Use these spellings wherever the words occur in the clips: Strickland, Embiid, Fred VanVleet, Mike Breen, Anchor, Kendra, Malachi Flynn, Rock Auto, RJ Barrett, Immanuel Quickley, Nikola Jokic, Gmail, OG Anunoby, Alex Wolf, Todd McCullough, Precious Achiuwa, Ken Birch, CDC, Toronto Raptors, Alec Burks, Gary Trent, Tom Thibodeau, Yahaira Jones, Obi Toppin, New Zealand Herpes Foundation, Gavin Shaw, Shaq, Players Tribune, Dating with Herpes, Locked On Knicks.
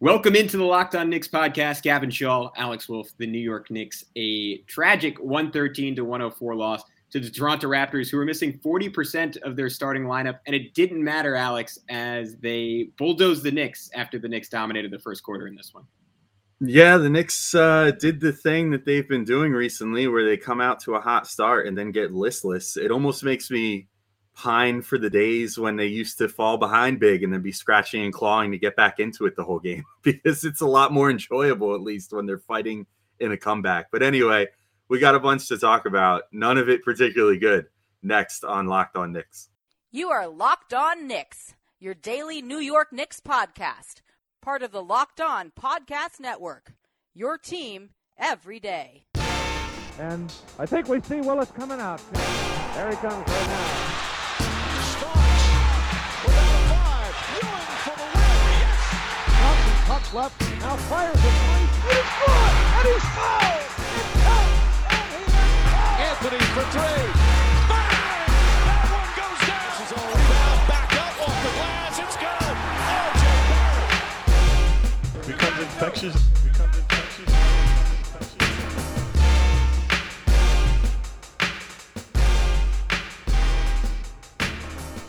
Welcome into the Locked On Knicks podcast. Gavin Shaw, Alex Wolf. The New York Knicks, a tragic 113-104 loss to the Toronto Raptors, who were missing 40% of their starting lineup. And it didn't matter, Alex, as they bulldozed the Knicks after the Knicks dominated the first quarter in this one. Yeah, the Knicks did the thing that they've been doing recently where they come out to a hot start and then get listless. It almost makes me pine for the days when they used to fall behind big and then be scratching and clawing to get back into it the whole game, because it's a lot more enjoyable, at least when they're fighting in a comeback. But anyway, we got a bunch to talk about. None of it particularly good. Next on Locked On Knicks. You are Locked On Knicks, your daily New York Knicks podcast, part of the Locked On Podcast Network, your team every day. And I think we see Willis coming out. There he comes right now. Puck left, now fires a three, and he's good, and he's fouled, it's tough, and he makes foul. Anthony for three, bang, that one goes down. This is all foul, back up, off the glass, it's good, RJ Barrett. Becomes infectious,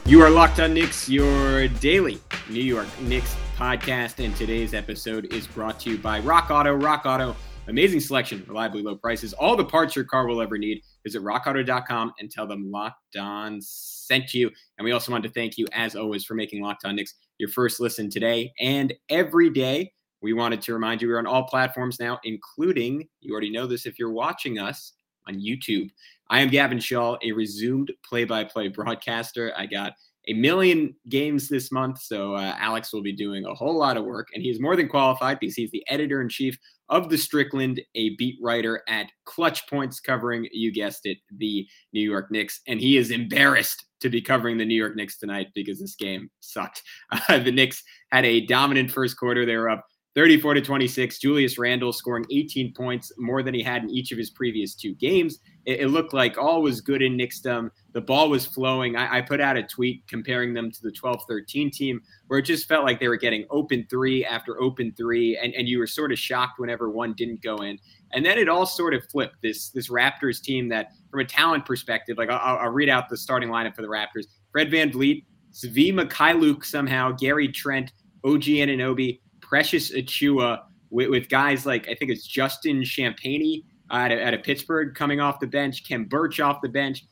You are Locked On Knicks, your daily New York Knicks podcast, and today's episode is brought to you by Rock Auto. Rock Auto, amazing selection, reliably low prices, all the parts your car will ever need. Visit rockauto.com and tell them Locked On sent you. And we also want to thank you, as always, for making Locked On Knicks your first listen today and every day. We wanted to remind you we're on all platforms now, including, you already know this if you're watching us on YouTube. I am Gavin Shaw, a resumed play-by-play broadcaster. I got a million games this month, so Alex will be doing a whole lot of work, and he's more than qualified because he's the editor-in-chief of the Strickland, a beat writer at Clutch Points covering, you guessed it, the New York Knicks, and he is embarrassed to be covering the New York Knicks tonight because this game sucked. The Knicks had a dominant first quarter. They were up 34-26. Julius Randle scoring 18 points, more than he had in each of his previous two games. It looked like all was good in Knicksdom. The ball was flowing. I put out a tweet comparing them to the 12-13 team, where it just felt like they were getting open three after open three, and you were sort of shocked whenever one didn't go in. And then it all sort of flipped. This Raptors team that, from a talent perspective, like I'll read out the starting lineup for the Raptors. Fred VanVleet, Svi Mykhailiuk somehow, Gary Trent, OG Anunoby, Precious Achiuwa, with guys like, I think it's Justin Champagnie out of Pittsburgh coming off the bench, Ken Birch off the bench,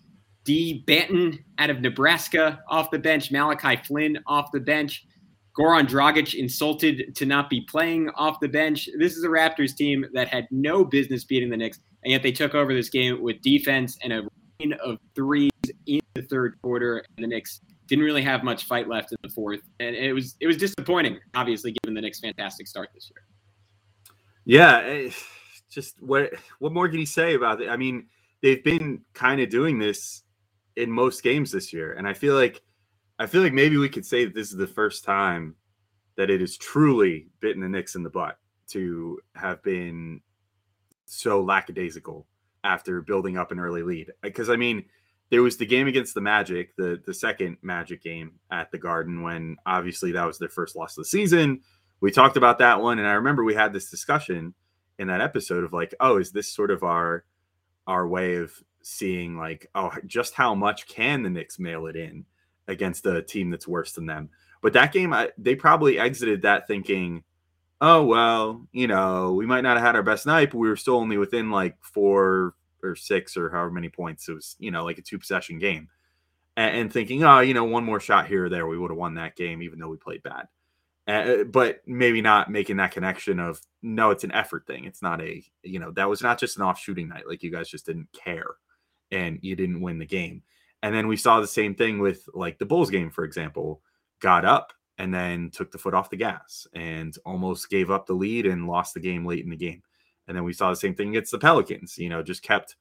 D. Banton out of Nebraska off the bench, Malachi Flynn off the bench, Goran Dragic insulted to not be playing off the bench. This is a Raptors team that had no business beating the Knicks, and yet they took over this game with defense and a rain of threes in the third quarter, and the Knicks didn't really have much fight left in the fourth, and it was disappointing, obviously, given the Knicks' fantastic start this year. Yeah, just what more can you say about it? I mean, they've been kind of doing this in most games this year, and I feel like maybe we could say that this is the first time that it has truly bitten the Knicks in the butt to have been so lackadaisical after building up an early lead. Because, I mean, there was the game against the Magic, the second Magic game at the Garden, when obviously that was their first loss of the season. We talked about that one, and I remember we had this discussion in that episode of like, oh, is this sort of our way of seeing like, oh, just how much can the Knicks mail it in against a team that's worse than them? But that game, they probably exited that thinking, oh, well, you know, we might not have had our best night, but we were still only within like 4 or 6 or however many points. It was, you know, like a 2-possession game, and thinking, oh, you know, one more shot here or there, we would have won that game, even though we played bad. But maybe not making that connection of, no, it's an effort thing. It's not a, you know, that was not just an off shooting night. Like, you guys just didn't care and you didn't win the game. And then we saw the same thing with like the Bulls game, for example, got up and then took the foot off the gas and almost gave up the lead and lost the game late in the game. And then we saw the same thing against the Pelicans, you know, just kept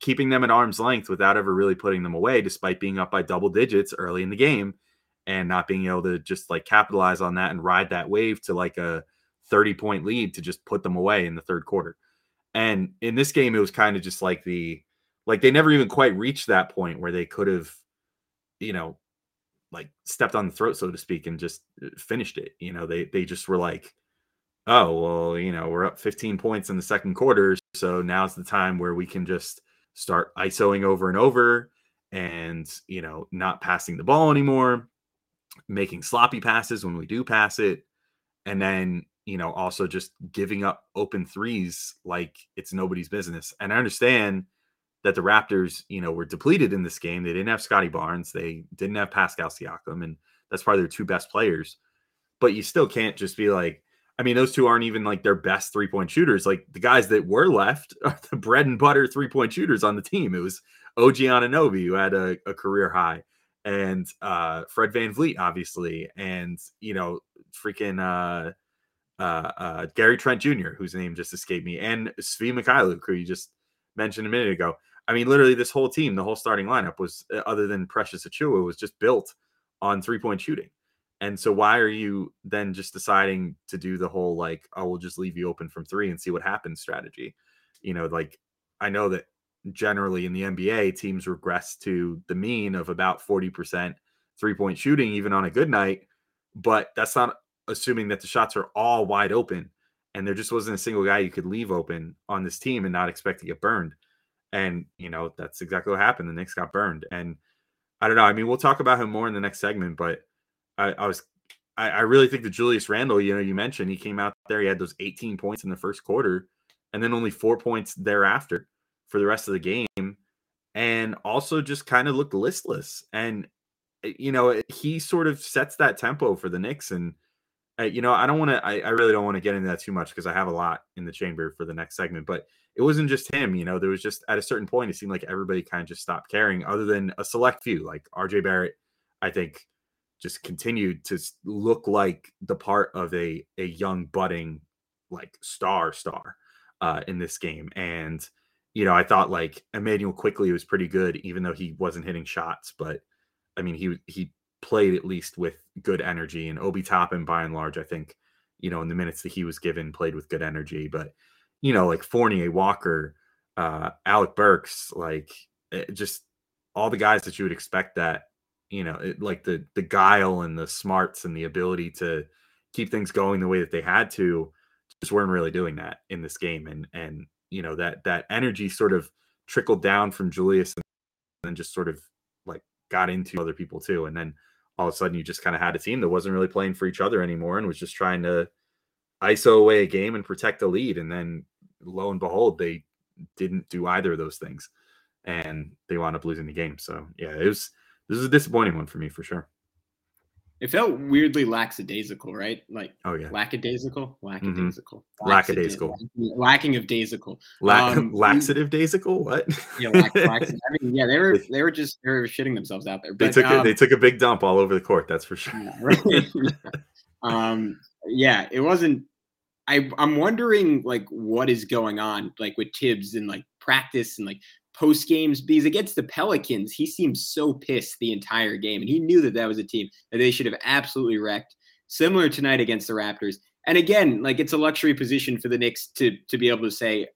keeping them at arm's length without ever really putting them away, despite being up by double digits early in the game and not being able to just like capitalize on that and ride that wave to like a 30-point lead to just put them away in the third quarter. And in this game, it was kind of just like they never even quite reached that point where they could have, you know, like stepped on the throat, so to speak, and just finished it. You know, they just were like, oh, well, you know, we're up 15 points in the second quarter, so now's the time where we can just start ISOing over and over and, you know, not passing the ball anymore, making sloppy passes when we do pass it, and then, you know, also just giving up open threes like it's nobody's business. And I understand that the Raptors, you know, were depleted in this game. They didn't have Scottie Barnes. They didn't have Pascal Siakam, and that's probably their two best players. But you still can't just be like, I mean, those two aren't even like their best three-point shooters. Like the guys that were left are the bread and butter three-point shooters on the team. It was OG Anunoby, who had a career high, and Fred VanVleet, obviously, and, you know, freaking Gary Trent Jr., whose name just escaped me, and Svi Mykhailiuk, who you just mentioned a minute ago. I mean, literally this whole team, the whole starting lineup was, other than Precious Achiuwa, was just built on three-point shooting. And so why are you then just deciding to do the whole, like, oh, we'll just leave you open from three and see what happens strategy? You know, like, I know that generally in the NBA, teams regress to the mean of about 40% three-point shooting, even on a good night. But that's not assuming that the shots are all wide open. And there just wasn't a single guy you could leave open on this team and not expect to get burned. And, you know, that's exactly what happened. The Knicks got burned. And I don't know. I mean, we'll talk about him more in the next segment, but I really think that Julius Randle, you know, you mentioned he came out there, he had those 18 points in the first quarter and then only 4 points thereafter for the rest of the game, and also just kind of looked listless. And, you know, he sort of sets that tempo for the Knicks. And, you know, I really don't want to get into that too much because I have a lot in the chamber for the next segment, but it wasn't just him. You know, there was just at a certain point, it seemed like everybody kind of just stopped caring other than a select few, like RJ Barrett, I think, just continued to look like the part of a young budding, like, star in this game. And, you know, I thought like Immanuel Quickley was pretty good, even though he wasn't hitting shots, but I mean, he played at least with good energy. And Obi Toppin, by and large, I think, you know, in the minutes that he was given, played with good energy. But, you know, like Fournier, Walker, Alec Burks, like just all the guys that you would expect that, you know, like the guile and the smarts and the ability to keep things going the way that they had to, just weren't really doing that in this game. And you know, that energy sort of trickled down from Julius and then just sort of like got into other people too. And then all of a sudden you just kind of had a team that wasn't really playing for each other anymore and was just trying to ISO away a game and protect a lead. And then lo and behold, they didn't do either of those things and they wound up losing the game. So yeah, this is a disappointing one for me, for sure. It felt weirdly lackadaisical, right? Like, oh yeah, lackadaisical, mm-hmm. lacking of daisical, laxative daisical. What? Yeah, I mean, yeah, they were shitting themselves out there. But they took a big dump all over the court. That's for sure. Yeah, right? Yeah, it wasn't. I'm wondering like what is going on like with Tibbs and like practice and like post games, because against the Pelicans, he seemed so pissed the entire game. And he knew that that was a team that they should have absolutely wrecked, similar tonight against the Raptors. And again, like it's a luxury position for the Knicks to be able to say,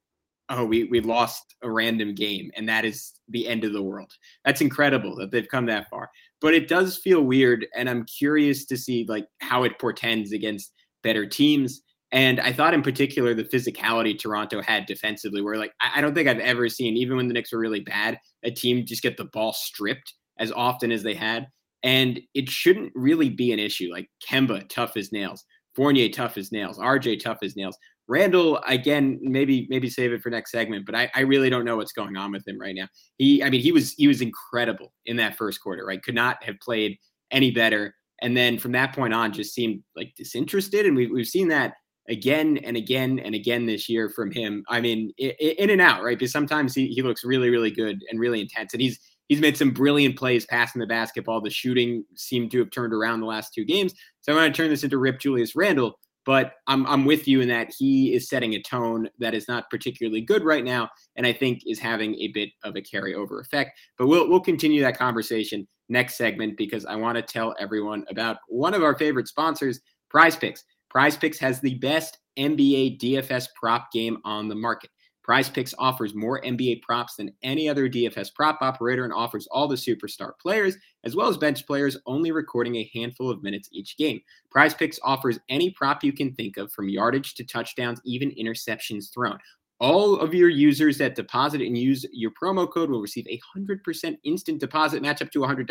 oh, we lost a random game and that is the end of the world. That's incredible that they've come that far, but it does feel weird. And I'm curious to see like how it portends against better teams. And I thought in particular, the physicality Toronto had defensively, where like, I don't think I've ever seen, even when the Knicks were really bad, a team just get the ball stripped as often as they had. And it shouldn't really be an issue. Like Kemba, tough as nails. Fournier, tough as nails. RJ, tough as nails. Randall, again, maybe save it for next segment, but I really don't know what's going on with him right now. He was incredible in that first quarter, right? Could not have played any better. And then from that point on, just seemed like disinterested. And we've seen that again and again and again this year from him. I mean, in and out, right? Because sometimes he looks really, really good and really intense. And he's made some brilliant plays passing the basketball. The shooting seemed to have turned around the last two games. So I'm going to turn this into Rip Julius Randle, but I'm with you in that he is setting a tone that is not particularly good right now, and I think is having a bit of a carryover effect. But we'll continue that conversation next segment, because I want to tell everyone about one of our favorite sponsors, Prize Picks. Prize Picks has the best NBA DFS prop game on the market. Prize Picks offers more NBA props than any other DFS prop operator and offers all the superstar players, as well as bench players, only recording a handful of minutes each game. Prize Picks offers any prop you can think of, from yardage to touchdowns, even interceptions thrown. All of your users that deposit and use your promo code will receive a 100% instant deposit match up to $100.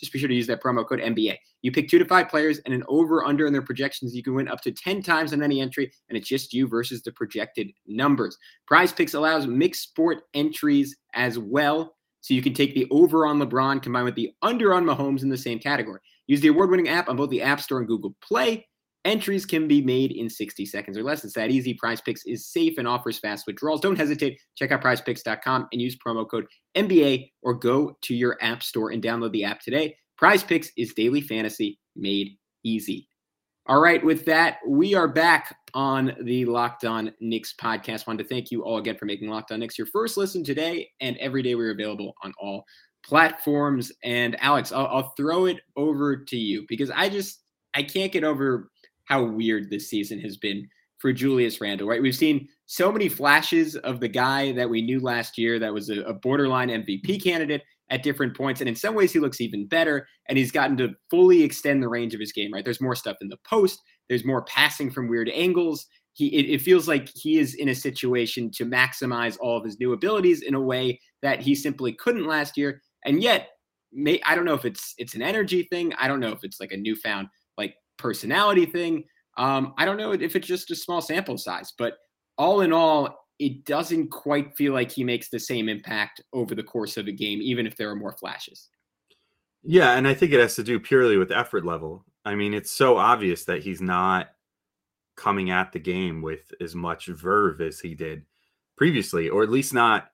Just be sure to use that promo code NBA. You pick 2 to 5 players and an over-under in their projections. You can win up to 10 times on any entry, and it's just you versus the projected numbers. Prize Picks allows mixed sport entries as well, so you can take the over on LeBron combined with the under on Mahomes in the same category. Use the award-winning app on both the App Store and Google Play. Entries can be made in 60 seconds or less. It's that easy. Prize Picks is safe and offers fast withdrawals. Don't hesitate. Check out prizepicks.com and use promo code NBA, or go to your app store and download the app today. Prize Picks is daily fantasy made easy. All right, with that, we are back on the Locked On Knicks podcast. Wanted to thank you all again for making Locked On Knicks your first listen today, and every day we're available on all platforms. And Alex, I'll throw it over to you, because I can't get over how weird this season has been for Julius Randle, right? We've seen so many flashes of the guy that we knew last year that was a borderline MVP candidate at different points. And in some ways he looks even better, and he's gotten to fully extend the range of his game, right? There's more stuff in the post. There's more passing from weird angles. It feels like he is in a situation to maximize all of his new abilities in a way that he simply couldn't last year. And yet, I don't know if it's an energy thing. I don't know if it's like a newfound personality thing. I don't know if it's just a small sample size, but all in all, it doesn't quite feel like he makes the same impact over the course of a game, even if there are more flashes. Yeah, and I think it has to do purely with effort level. I mean, it's so obvious that he's not coming at the game with as much verve as he did previously, or at least not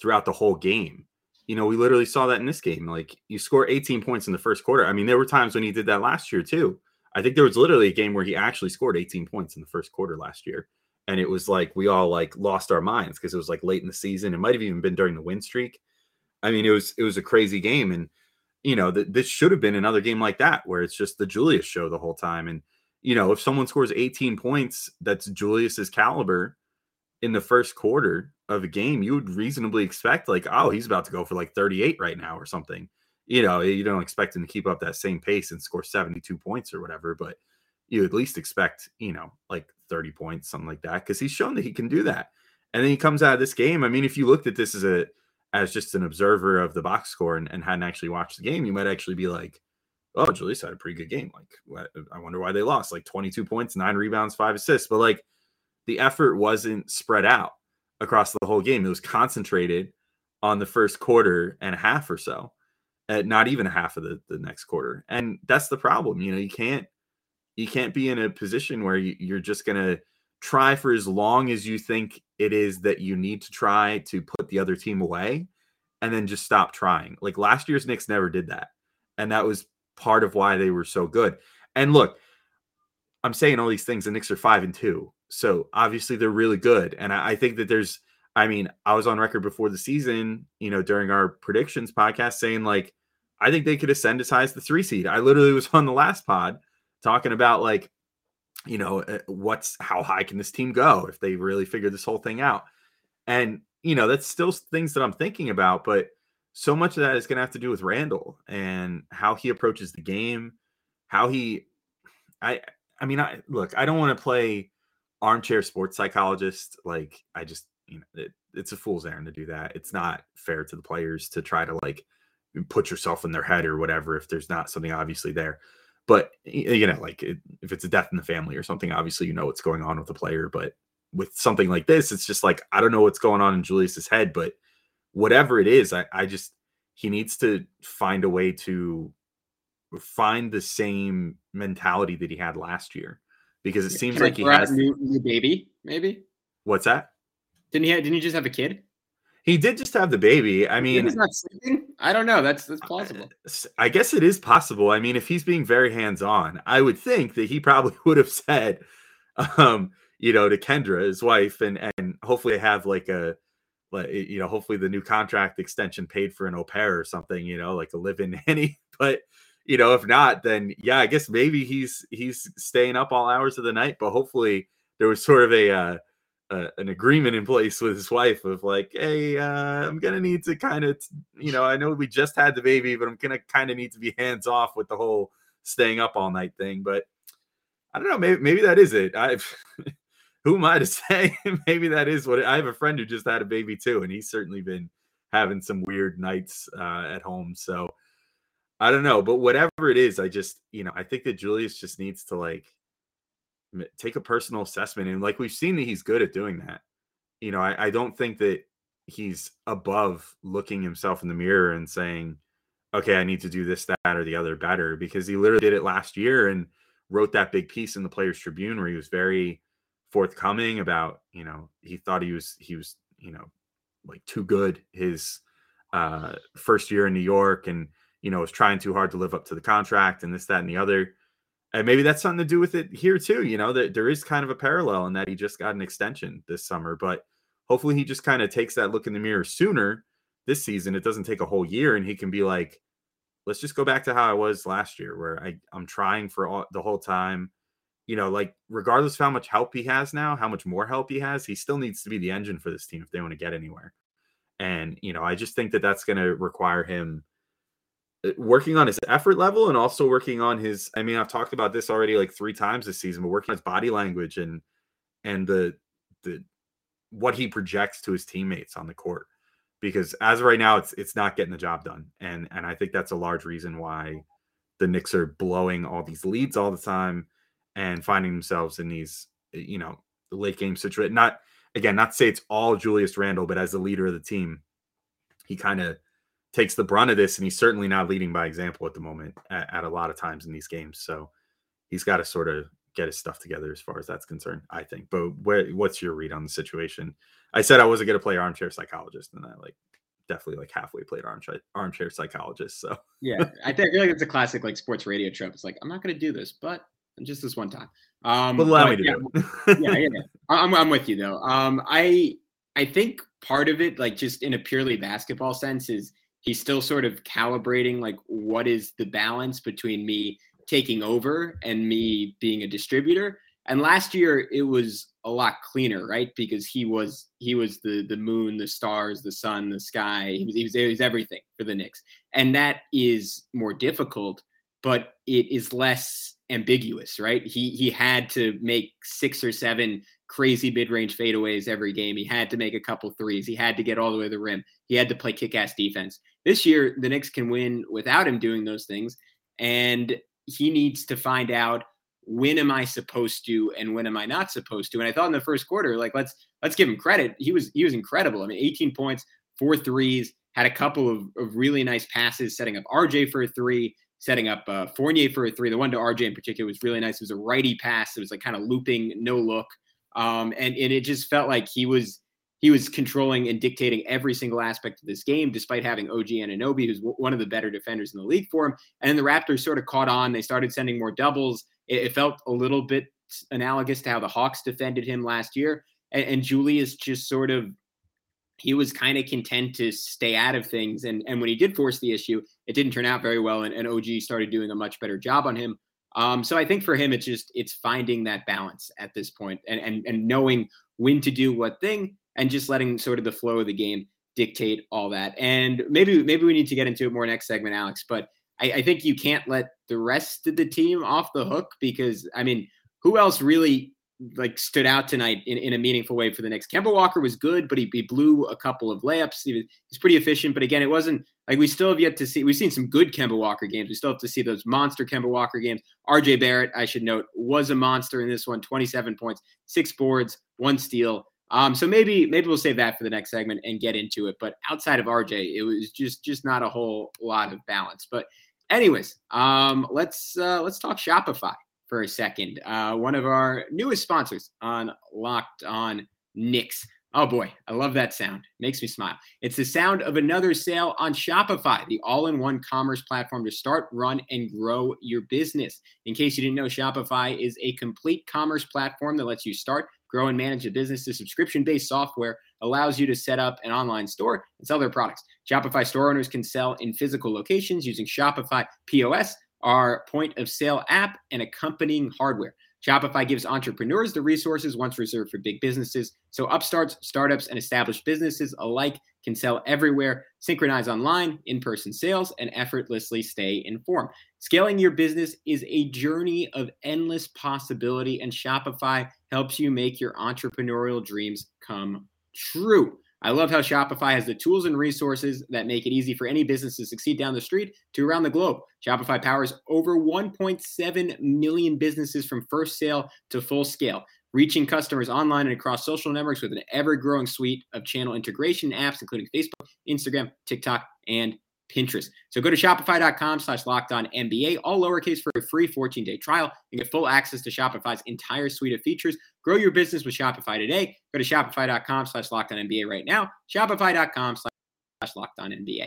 throughout the whole game. You know, we literally saw that in this game. Like, you score 18 points in the first quarter. I mean, there were times when he did that last year too. I think there was literally a game where he actually scored 18 points in the first quarter last year. And it was like, we all lost our minds, because it was late in the season. It might've even been during the win streak. I mean, it was a crazy game. And, you know, this should have been another game like that, where it's just the Julius show the whole time. And, you know, if someone scores 18 points, that's Julius's caliber, in the first quarter of a game, you would reasonably expect he's about to go for 38 right now or something. You know, you don't expect him to keep up that same pace and score 72 points or whatever, but you at least expect, 30 points, something like that, because he's shown that he can do that. And then he comes out of this game. I mean, if you looked at this as just an observer of the box score and hadn't actually watched the game, you might actually be like, oh, Julius had a pretty good game. I wonder why they lost. 22 points, 9 rebounds, 5 assists. But the effort wasn't spread out across the whole game. It was concentrated on the first quarter and a half or so. Not even half of the next quarter. And that's the problem. You can't be in a position where you're just going to try for as long as you think it is that you need to try to put the other team away, and then just stop trying. Last year's Knicks never did that. And that was part of why they were so good. And look, I'm saying all these things, the Knicks are 5-2. So obviously they're really good. And I think that I was on record before the season, during our predictions podcast, saying I think they could ascend as high as the 3 seed. I literally was on the last pod talking about how high can this team go if they really figure this whole thing out? And, that's still things that I'm thinking about, but so much of that is going to have to do with Randle and how he approaches the game, how he, I don't want to play armchair sports psychologist. It's a fool's errand to do that. It's not fair to the players to try to put yourself in their head or whatever, if there's not something obviously there. But if it's a death in the family or something, obviously, what's going on with the player. But with something like this, it's just I don't know what's going on in Julius's head, but whatever it is, he needs to find a way to find the same mentality that he had last year, because it seems he has a new baby. Maybe. What's that? Didn't he just have a kid? He did just have the baby. I mean, he's not sleeping. I don't know. That's plausible. I guess it is possible. I mean, if he's being very hands-on, I would think that he probably would have said, to Kendra, his wife, and hopefully have hopefully the new contract extension paid for an au pair or something, a live-in nanny. But if not, then yeah, I guess maybe he's staying up all hours of the night. But hopefully there was sort of a an agreement in place with his wife of like, hey, I'm going to need to kind of, I know we just had the baby, but I'm going to kind of need to be hands off with the whole staying up all night thing. But I don't know, maybe that is it. Who am I to say? Maybe that is what I have a friend who just had a baby too, and he's certainly been having some weird nights at home. So I don't know, but whatever it is, I just, I think that Julius just needs to like take a personal assessment. And like, we've seen that he's good at doing that. I don't think that he's above looking himself in the mirror and saying, okay, I need to do this, that, or the other better, because he literally did it last year and wrote that big piece in the Players Tribune where he was very forthcoming about, he thought he was, like too good his first year in New York and, was trying too hard to live up to the contract and this, that, and the other. And maybe that's something to do with it here too. There is kind of a parallel in that he just got an extension this summer, but hopefully he just kind of takes that look in the mirror sooner this season. It doesn't take a whole year and he can be like, let's just go back to how I was last year where I'm trying for all, the whole time, like regardless of how much help he has now, how much more help he has, he still needs to be the engine for this team if they want to get anywhere. And, I just think that that's going to require him working on his effort level and also working on his, I've talked about this already like 3 times this season, but working on his body language and the what he projects to his teammates on the court, because as of right now, it's not getting the job done. And I think that's a large reason why the Knicks are blowing all these leads all the time and finding themselves in these, late game situation. Not to say it's all Julius Randle, but as the leader of the team, he kind of takes the brunt of this, and he's certainly not leading by example at the moment at a lot of times in these games. So he's got to sort of get his stuff together as far as that's concerned, I think. But what's your read on the situation? I said I wasn't going to play armchair psychologist, and I definitely halfway played armchair psychologist. So yeah, I feel like it's a classic sports radio trope. It's like, I'm not going to do this, but just this one time. But allow me to do it. Yeah. I'm with you though. I think part of it, just in a purely basketball sense, is he's still sort of calibrating, what is the balance between me taking over and me being a distributor. And last year it was a lot cleaner, right? Because he was the moon, the stars, the sun, the sky. He was everything for the Knicks. And that is more difficult, but it is less ambiguous, right? He had to make 6 or 7 crazy mid-range fadeaways every game. He had to make a couple threes. He had to get all the way to the rim. He had to play kick-ass defense. This year, the Knicks can win without him doing those things, and he needs to find out, when am I supposed to and when am I not supposed to? And I thought in the first quarter, let's give him credit. He was incredible. 18 points, 4 threes, had a couple of really nice passes, setting up RJ for a three, setting up Fournier for a three. The one to RJ in particular was really nice. It was a righty pass. It was kind of looping, no look. And it just felt like he was controlling and dictating every single aspect of this game, despite having OG Anunoby, who's one of the better defenders in the league for him. And then the Raptors sort of caught on. They started sending more doubles. It felt a little bit analogous to how the Hawks defended him last year. And Julius just sort of, he was kind of content to stay out of things. And when he did force the issue, it didn't turn out very well. And OG started doing a much better job on him. So I think for him, it's finding that balance at this point and knowing when to do what thing and just letting sort of the flow of the game dictate all that. And maybe we need to get into it more next segment, Alex, but I think you can't let the rest of the team off the hook because, who else really stood out tonight in a meaningful way for the Knicks? Kemba Walker was good, but he blew a couple of layups. He's pretty efficient, but again, it wasn't we still have yet to see. We've seen some good Kemba Walker games. We still have to see those monster Kemba Walker games. RJ Barrett, I should note, was a monster in this one. 27 points, 6 boards, 1 steal. So maybe we'll save that for the next segment and get into it. But outside of RJ, it was just not a whole lot of balance. But anyways, let's talk Shopify for a second. One of our newest sponsors on Locked On Knicks. Oh boy, I love that sound. Makes me smile. It's the sound of another sale on Shopify, the all-in-one commerce platform to start, run, and grow your business. In case you didn't know, Shopify is a complete commerce platform that lets you start, grow, and manage a business. The subscription-based software allows you to set up an online store and sell their products. Shopify store owners can sell in physical locations using Shopify POS, our point-of-sale app, and accompanying hardware. Shopify gives entrepreneurs the resources once reserved for big businesses, so upstarts, startups, and established businesses alike can sell everywhere, synchronize online, in-person sales, and effortlessly stay informed. Scaling your business is a journey of endless possibility, and Shopify helps you make your entrepreneurial dreams come true. I love how Shopify has the tools and resources that make it easy for any business to succeed down the street to around the globe. Shopify powers over 1.7 million businesses from first sale to full scale, reaching customers online and across social networks with an ever-growing suite of channel integration apps, including Facebook, Instagram, TikTok, and Pinterest. So go to shopify.com/LockedOnNBA, all lowercase, for a free 14-day trial and get full access to Shopify's entire suite of features. Grow your business with Shopify today. Go to shopify.com/LockedOnNBA right now. Shopify.com/LockedOnNBA.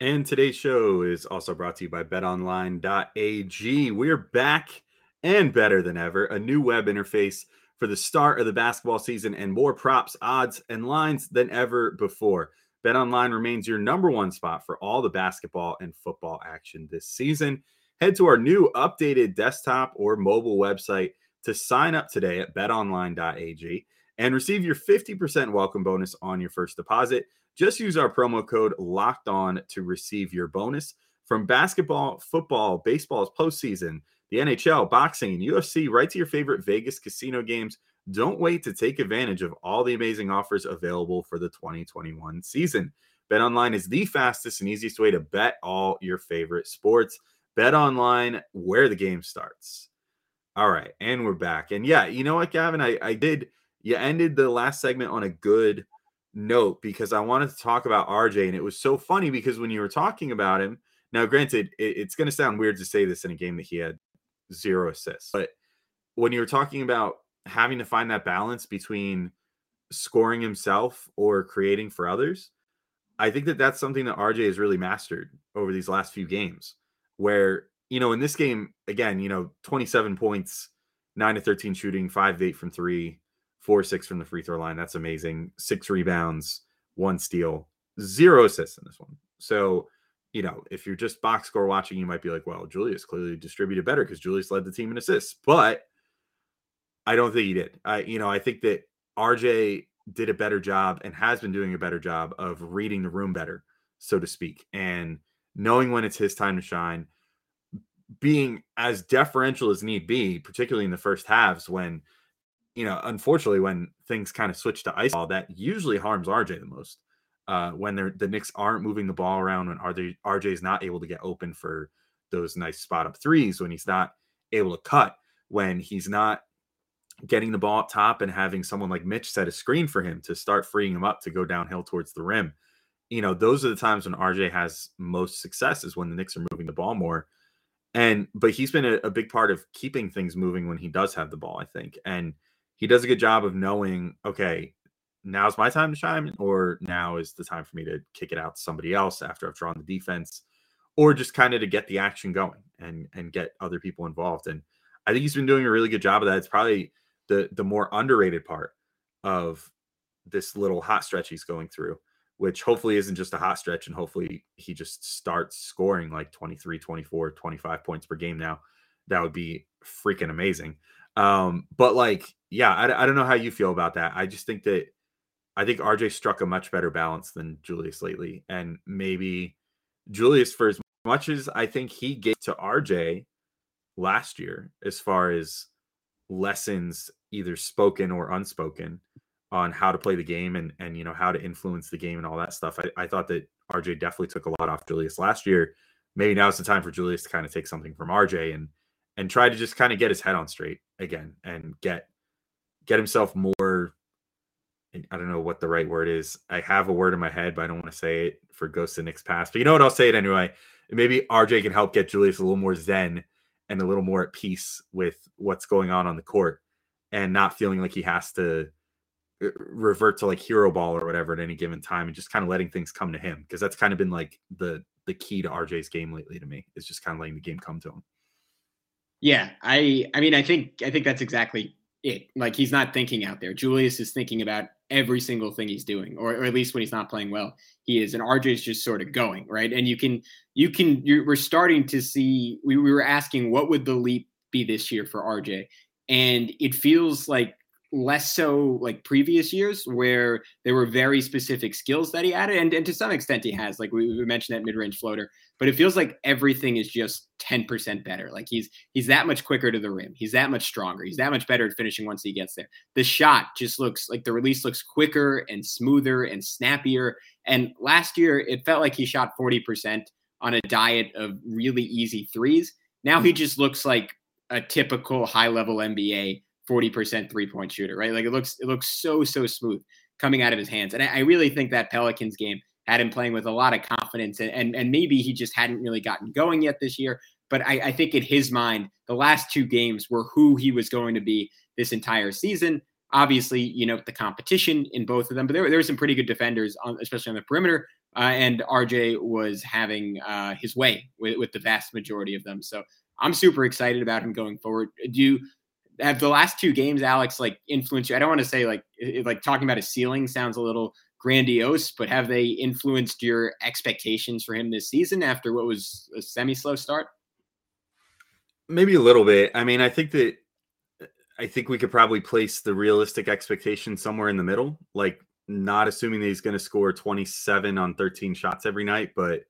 And today's show is also brought to you by BetOnline.ag. We're back and better than ever. A new web interface for the start of the basketball season and more props, odds, and lines than ever before. BetOnline remains your number one spot for all the basketball and football action this season. Head to our new updated desktop or mobile website to sign up today at betonline.ag and receive your 50% welcome bonus on your first deposit. Just use our promo code LOCKEDON to receive your bonus. From basketball, football, baseball's postseason, the NHL, boxing, and UFC, right to your favorite Vegas casino games. Don't wait to take advantage of all the amazing offers available for the 2021 season. BetOnline is the fastest and easiest way to bet all your favorite sports. BetOnline, where the game starts. All right, and we're back. And yeah, you know what, Gavin? You ended the last segment on a good note because I wanted to talk about RJ, and it was so funny because when you were talking about him, now granted, it's going to sound weird to say this in a game that he had 0 assists, but when you were talking about having to find that balance between scoring himself or creating for others, I think that that's something that RJ has really mastered over these last few games where, you know, in this game, again, you know, 27 points, 9-13 shooting, 5-8 from three, 4-6 from the free throw line. That's amazing. 6 rebounds, 1 steal, 0 assists in this one. So, you know, if you're just box score watching, you might be like, well, Julius clearly distributed better because Julius led the team in assists, but I don't think he did. I think that RJ did a better job and has been doing a better job of reading the room better, so to speak, and knowing when it's his time to shine, being as deferential as need be, particularly in the first halves when, you know, unfortunately, when things kind of switch to ice ball, that usually harms RJ the most. When the Knicks aren't moving the ball around, when RJ is not able to get open for those nice spot up threes, when he's not able to cut, when he's not getting the ball up top and having someone like Mitch set a screen for him to start freeing him up to go downhill towards the rim. You know, those are the times when RJ has most success, is when the Knicks are moving the ball more. But he's been a big part of keeping things moving when he does have the ball, I think. And he does a good job of knowing, okay, now's my time to shine, or now is the time for me to kick it out to somebody else after I've drawn the defense, or just kind of to get the action going and get other people involved. And I think he's been doing a really good job of that. It's probably the more underrated part of this little hot stretch he's going through, which hopefully isn't just a hot stretch, and hopefully he just starts scoring like 23, 24, 25 points per game now. That would be freaking amazing. I don't know how you feel about that. I think RJ struck a much better balance than Julius lately. And maybe Julius, for as much as I think he gave to RJ last year, as far as lessons either spoken or unspoken on how to play the game and you know, how to influence the game and all that stuff. I thought that RJ definitely took a lot off Julius last year. Maybe now's the time for Julius to kind of take something from RJ and try to just kind of get his head on straight again and get himself more. I don't know what the right word is. I have a word in my head, but I don't want to say it for Ghost and Knicks past. But you know what? I'll say it anyway. Maybe RJ can help get Julius a little more zen and a little more at peace with what's going on the court and not feeling like he has to revert to like hero ball or whatever at any given time and just kind of letting things come to him. Cause that's kind of been like the key to RJ's game lately to me, is just kind of letting the game come to him. Yeah. I think that's exactly it. Like, he's not thinking out there. Julius is thinking about every single thing he's doing, or at least when he's not playing well, he is. And RJ's just sort of going, right? And we're starting to see, we were asking, what would the leap be this year for RJ? And it feels like less so like previous years where there were very specific skills that he added. And to some extent he has, like we mentioned that mid-range floater, but it feels like everything is just 10% better. Like he's that much quicker to the rim. He's that much stronger. He's that much better at finishing once he gets there. The shot just looks like the release looks quicker and smoother and snappier. And last year it felt like he shot 40% on a diet of really easy threes. Now he just looks like a typical high-level NBA 40% three-point shooter, right? Like it looks so smooth coming out of his hands. And I really think that Pelicans game had him playing with a lot of confidence, and maybe he just hadn't really gotten going yet this year. But I think in his mind, the last two games were who he was going to be this entire season. Obviously, you know, the competition in both of them, but there were some pretty good defenders, especially on the perimeter. And RJ was having his way with the vast majority of them. So I'm super excited about him going forward. Do you have the last two games, Alex, like influence you? I don't want to say like talking about his ceiling sounds a little grandiose, but have they influenced your expectations for him this season after what was a semi-slow start? Maybe a little bit. I mean, I think we could probably place the realistic expectation somewhere in the middle, like not assuming that he's going to score 27 on 13 shots every night, but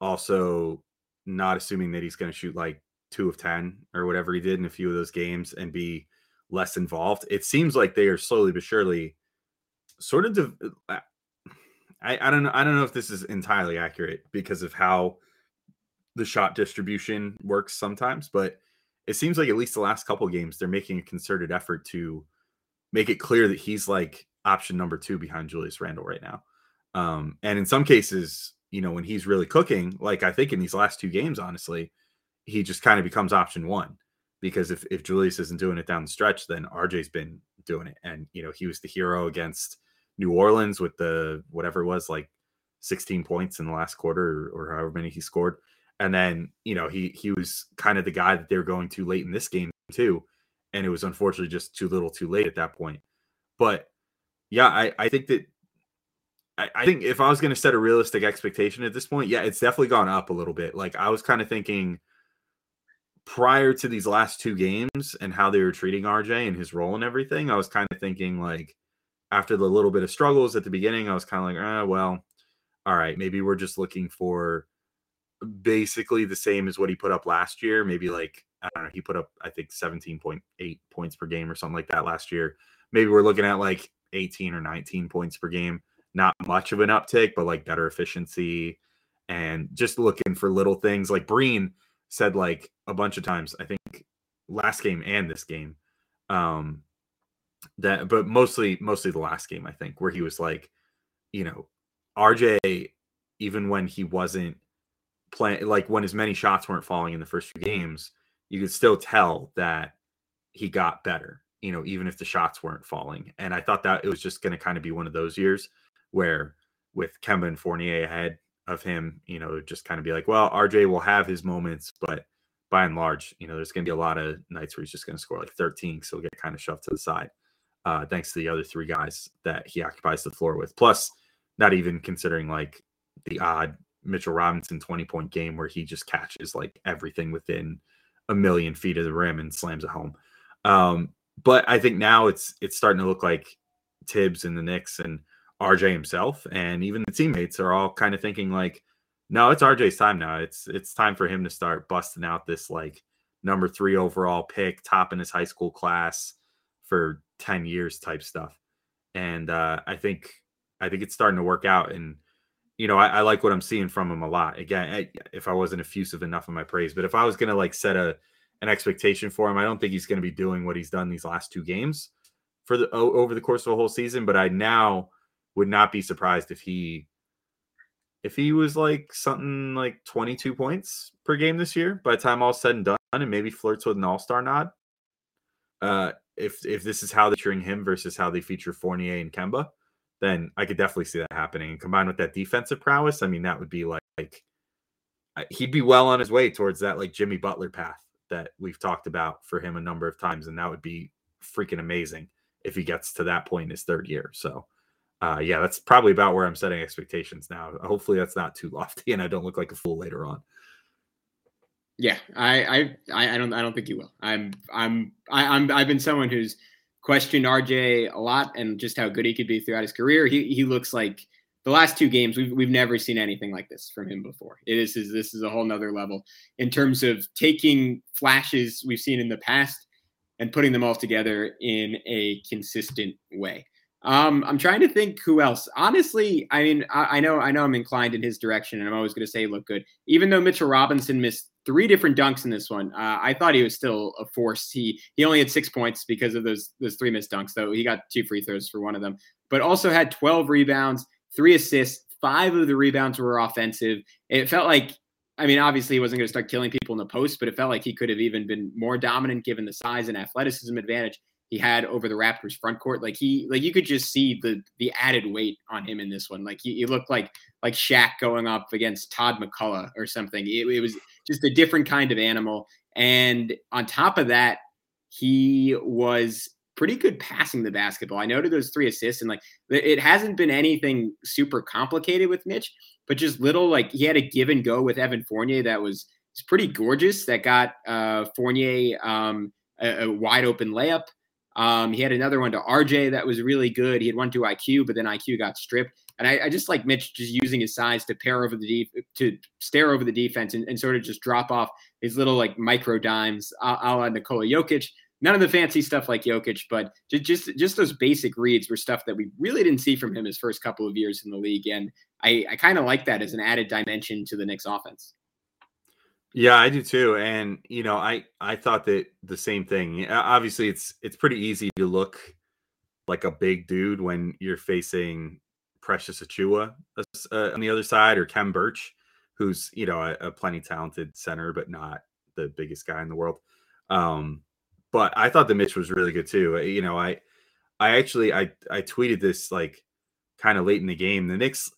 also not assuming that he's going to shoot like 2 of 10 or whatever he did in a few of those games and be less involved. It seems like they are slowly but surely sort of I don't know if this is entirely accurate because of how the shot distribution works sometimes, but it seems like at least the last couple of games, they're making a concerted effort to make it clear that he's like option number 2 behind Julius Randle right now. And in some cases, you know, when he's really cooking, like I think in these last two games, honestly, he just kind of becomes option 1 because if Julius isn't doing it down the stretch, then RJ's been doing it. And, you know, he was the hero against New Orleans with the, whatever it was, like 16 points in the last quarter or however many he scored. And then, you know, he was kind of the guy that they were going to late in this game too. And it was unfortunately just too little too late at that point. But yeah, I think if I was going to set a realistic expectation at this point, yeah, it's definitely gone up a little bit. Like I was kind of thinking prior to these last two games and how they were treating RJ and his role and everything, I was kind of thinking like after the little bit of struggles at the beginning, I was kind of like, well, all right, maybe we're just looking for basically the same as what he put up last year. Maybe like, I don't know, he put up, I think 17.8 points per game or something like that last year. Maybe we're looking at like 18 or 19 points per game. Not much of an uptick, but like better efficiency and just looking for little things. Like Breen said like a bunch of times, I think last game and this game, that, but mostly the last game, I think, where he was like, you know, RJ, even when he wasn't playing, like when as many shots weren't falling in the first few games, you could still tell that he got better, you know, even if the shots weren't falling. And I thought that it was just going to kind of be one of those years where with Kemba and Fournier ahead of him, you know, just kind of be like, well, RJ will have his moments, but by and large, you know, there's going to be a lot of nights where he's just going to score like 13. So he'll get kind of shoved to the side, thanks to the other three guys that he occupies the floor with. Plus, not even considering like the odd Mitchell Robinson 20-point game where he just catches like everything within a million feet of the rim and slams it home. But I think now it's starting to look like Tibbs and the Knicks and RJ himself and even the teammates are all kind of thinking like, no, it's RJ's time now. It's time for him to start busting out this like number 3 overall pick, top in his high school class for 10 years type stuff. And I think it's starting to work out. And you know, I like what I'm seeing from him a lot. Again, if I wasn't effusive enough in my praise, but if I was going to like set an expectation for him, I don't think he's going to be doing what he's done these last two games for the over the course of a whole season. But I now would not be surprised if he was like something like 22 points per game this year by the time all said and done, and maybe flirts with an all-star nod. If this is how they're featuring him versus how they feature Fournier and Kemba, then I could definitely see that happening. And combined with that defensive prowess, I mean, that would be like he'd be well on his way towards that like Jimmy Butler path that we've talked about for him a number of times. And that would be freaking amazing if he gets to that point in his third year. So yeah, that's probably about where I'm setting expectations now. Hopefully that's not too lofty and I don't look like a fool later on. Yeah, I don't think he will. I've been someone who's questioned RJ a lot and just how good he could be throughout his career. He looks like the last two games we've never seen anything like this from him before. This is a whole nother level in terms of taking flashes we've seen in the past and putting them all together in a consistent way. I'm trying to think who else. Honestly, I mean, I know I'm inclined in his direction, and I'm always going to say he looked good. Even though Mitchell Robinson missed 3 different dunks in this one, I thought he was still a force. He only had 6 points because of those 3 missed dunks, though. He got 2 free throws for one of them, but also had 12 rebounds, 3 assists. 5 of the rebounds were offensive. It felt like, I mean, obviously he wasn't going to start killing people in the post, but it felt like he could have even been more dominant given the size and athleticism advantage he had over the Raptors front court. Like you could just see the added weight on him in this one. Like he looked like Shaq going up against Todd McCullough or something. It was just a different kind of animal. And on top of that, he was pretty good passing the basketball. I noted those 3 assists, and like it hasn't been anything super complicated with Mitch, but just little, like he had a give and go with Evan Fournier that was pretty gorgeous. That got Fournier a wide open layup. He had another one to RJ that was really good. He had one to IQ, but then IQ got stripped. And I just like Mitch just using his size to stare over the defense and sort of just drop off these little like micro dimes a la Nikola Jokic. None of the fancy stuff like Jokic, but just those basic reads were stuff that we really didn't see from him his first couple of years in the league. And I kind of like that as an added dimension to the Knicks offense. Yeah, I do too. And, you know, I thought that the same thing. Obviously, it's pretty easy to look like a big dude when you're facing Precious Achiuwa on the other side, or Ken Birch, who's, you know, a plenty talented center, but not the biggest guy in the world. But I thought the Mitch was really good too. You know, I actually tweeted this like kind of late in the game. The Knicks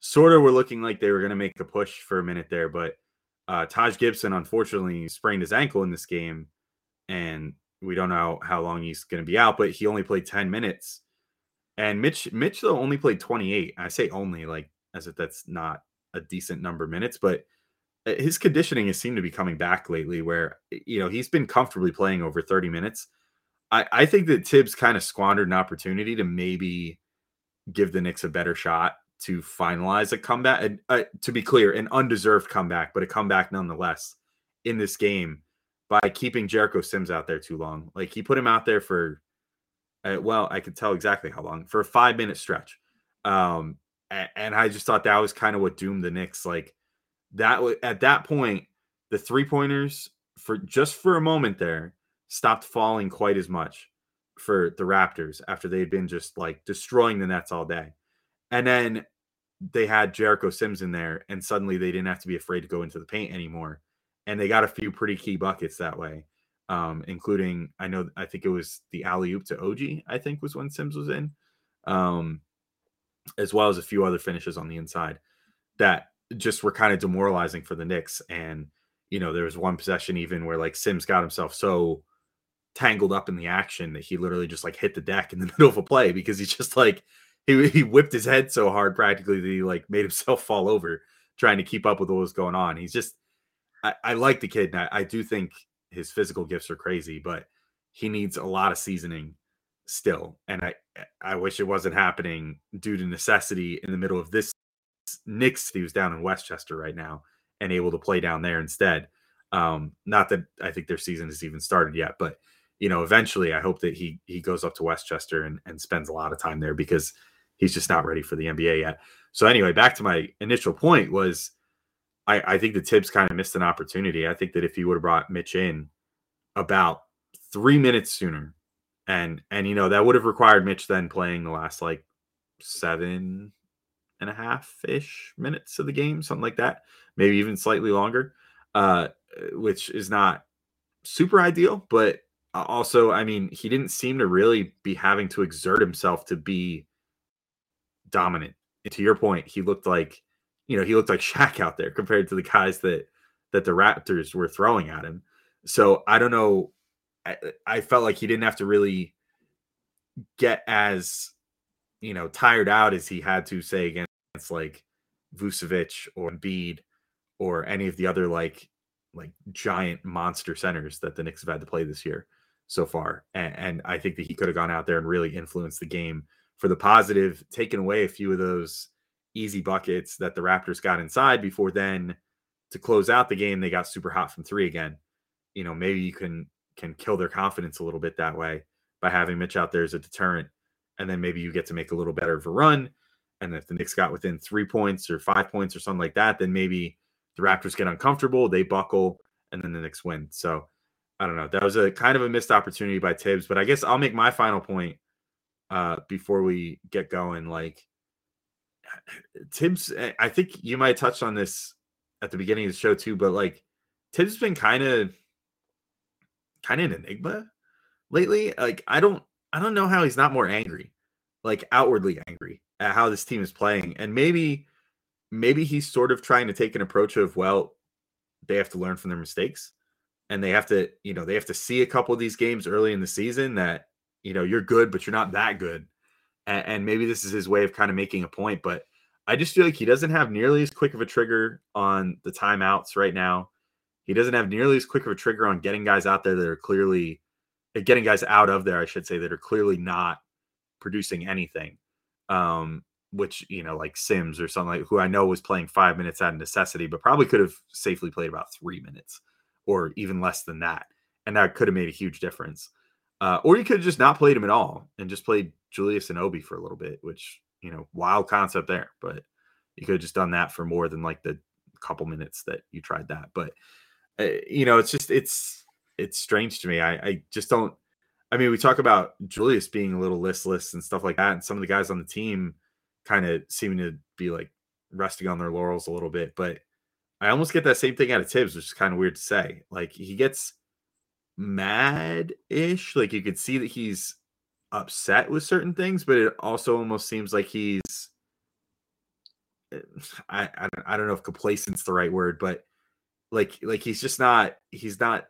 sort of were looking like they were going to make the push for a minute there, but Taj Gibson, unfortunately, sprained his ankle in this game, and we don't know how long he's going to be out, but he only played 10 minutes. And Mitch though, only played 28. I say only like as if that's not a decent number of minutes, but his conditioning has seemed to be coming back lately where, you know, he's been comfortably playing over 30 minutes. I think that Tibbs kind of squandered an opportunity to maybe give the Knicks a better shot to finalize a comeback, and to be clear, an undeserved comeback, but a comeback nonetheless in this game by keeping Jericho Sims out there too long. Like he put him out there for, I could tell exactly how long, for a 5-minute stretch. And I just thought that was kind of what doomed the Knicks. Like that at that point, the 3-pointers for just for a moment there stopped falling quite as much for the Raptors after they'd been just like destroying the Nets all day. And then they had Jericho Sims in there, and suddenly they didn't have to be afraid to go into the paint anymore. And they got a few pretty key buckets that way, including, I think it was the alley-oop to OG, I think was when Sims was in, as well as a few other finishes on the inside that just were kind of demoralizing for the Knicks. And, you know, there was one possession even where like Sims got himself so tangled up in the action that he literally just like hit the deck in the middle of a play because he's just like, he whipped his head so hard practically that he like made himself fall over trying to keep up with what was going on. He's just, I like the kid, and I do think his physical gifts are crazy, but he needs a lot of seasoning still. And I wish it wasn't happening due to necessity in the middle of this Knicks. He was down in Westchester right now and able to play down there instead. Not that I think their season has even started yet, but you know, eventually I hope that he goes up to Westchester and spends a lot of time there because he's just not ready for the NBA yet. So anyway, back to my initial point was I think the Tibbs kind of missed an opportunity. I think that if he would have brought Mitch in about 3 minutes sooner and you know, that would have required Mitch then playing the last like 7.5-ish minutes of the game, something like that, maybe even slightly longer, which is not super ideal. But also, I mean, he didn't seem to really be having to exert himself to be dominant. And to your point, he looked like Shaq out there compared to the guys that the Raptors were throwing at him. So I don't know. I felt like he didn't have to really get as, you know, tired out as he had to, say, against like Vucevic or Embiid or any of the other like like giant monster centers that the Knicks have had to play this year so far. And I think that he could have gone out there and really influenced the game for the positive, taken away a few of those easy buckets that the Raptors got inside before then to close out the game. They got super hot from three again. You know, maybe you can kill their confidence a little bit that way by having Mitch out there as a deterrent. And then maybe you get to make a little better of a run. And if the Knicks got within 3 points or 5 points or something like that, then maybe the Raptors get uncomfortable, they buckle, and then the Knicks win. So I don't know. That was a kind of a missed opportunity by Tibbs, but I guess I'll make my final point before we get going. Like Tibbs, I think you might have touched on this at the beginning of the show too, but like Tibbs has been kind of an enigma lately. Like I don't know how he's not more angry, like outwardly angry at how this team is playing. And maybe he's sort of trying to take an approach of, well, they have to learn from their mistakes and they have to see a couple of these games early in the season that, you know, you're good, but you're not that good. And maybe this is his way of kind of making a point, but I just feel like he doesn't have nearly as quick of a trigger on the timeouts right now. He doesn't have nearly as quick of a trigger on getting guys out there that are clearly getting guys out of there, I should say, that are clearly not producing anything. Which, you know, like Sims or something, like who I know was playing 5 minutes out of necessity, but probably could have safely played about 3 minutes or even less than that. And that could have made a huge difference. Or you could have just not played him at all and just played Julius Anunoby for a little bit, which, you know, wild concept there, but you could have just done that for more than like the couple minutes that you tried that. But, you know, it's just, it's strange to me. I just don't, I mean, we talk about Julius being a little listless and stuff like that. And some of the guys on the team kind of seeming to be like resting on their laurels a little bit, but I almost get that same thing out of Tibbs, which is kind of weird to say. Like he gets mad-ish. Like you could see that he's upset with certain things, but it also almost seems like he's, I don't know if complacent's the right word, but like he's just not, he's not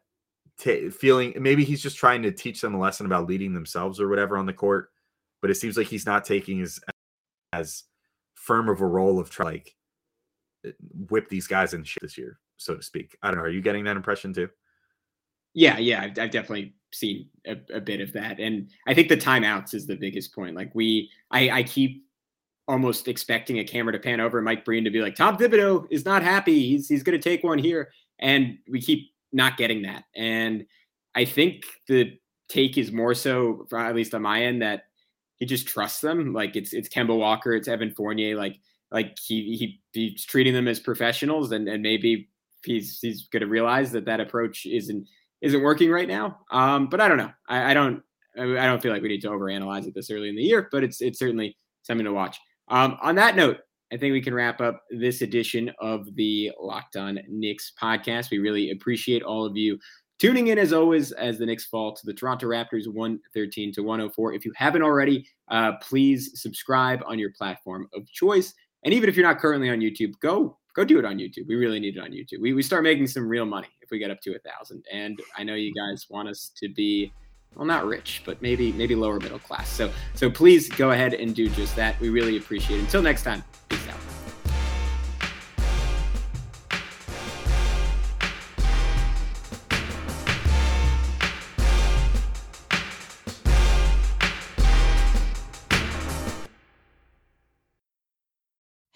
feeling, maybe he's just trying to teach them a lesson about leading themselves or whatever on the court, but it seems like he's not taking as firm of a role of trying to like whip these guys in shit this year, so to speak. I don't know. Are you getting that impression too? Yeah. I've definitely seen a bit of that. And I think the timeouts is the biggest point. Like I keep almost expecting a camera to pan over Mike Breen to be like, Tom Thibodeau is not happy. He's going to take one here. And we keep not getting that. And I think the take is more so, at least on my end, that he just trusts them. Like it's Kemba Walker, it's Evan Fournier. Like he's treating them as professionals, and maybe he's going to realize that approach isn't working right now. But I don't know. I don't feel like we need to overanalyze it this early in the year, but it's certainly something to watch. On that note, I think we can wrap up this edition of the Locked On Knicks podcast. We really appreciate all of you tuning in, as always, as the Knicks fall to the Toronto Raptors 113-104. If you haven't already, please subscribe on your platform of choice. And even if you're not currently on YouTube, go do it on YouTube. We really need it on YouTube. We start making some real money if we get up to 1,000. And I know you guys want us to be, well, not rich, but maybe lower middle class. So please go ahead and do just that. We really appreciate it. Until next time, peace out.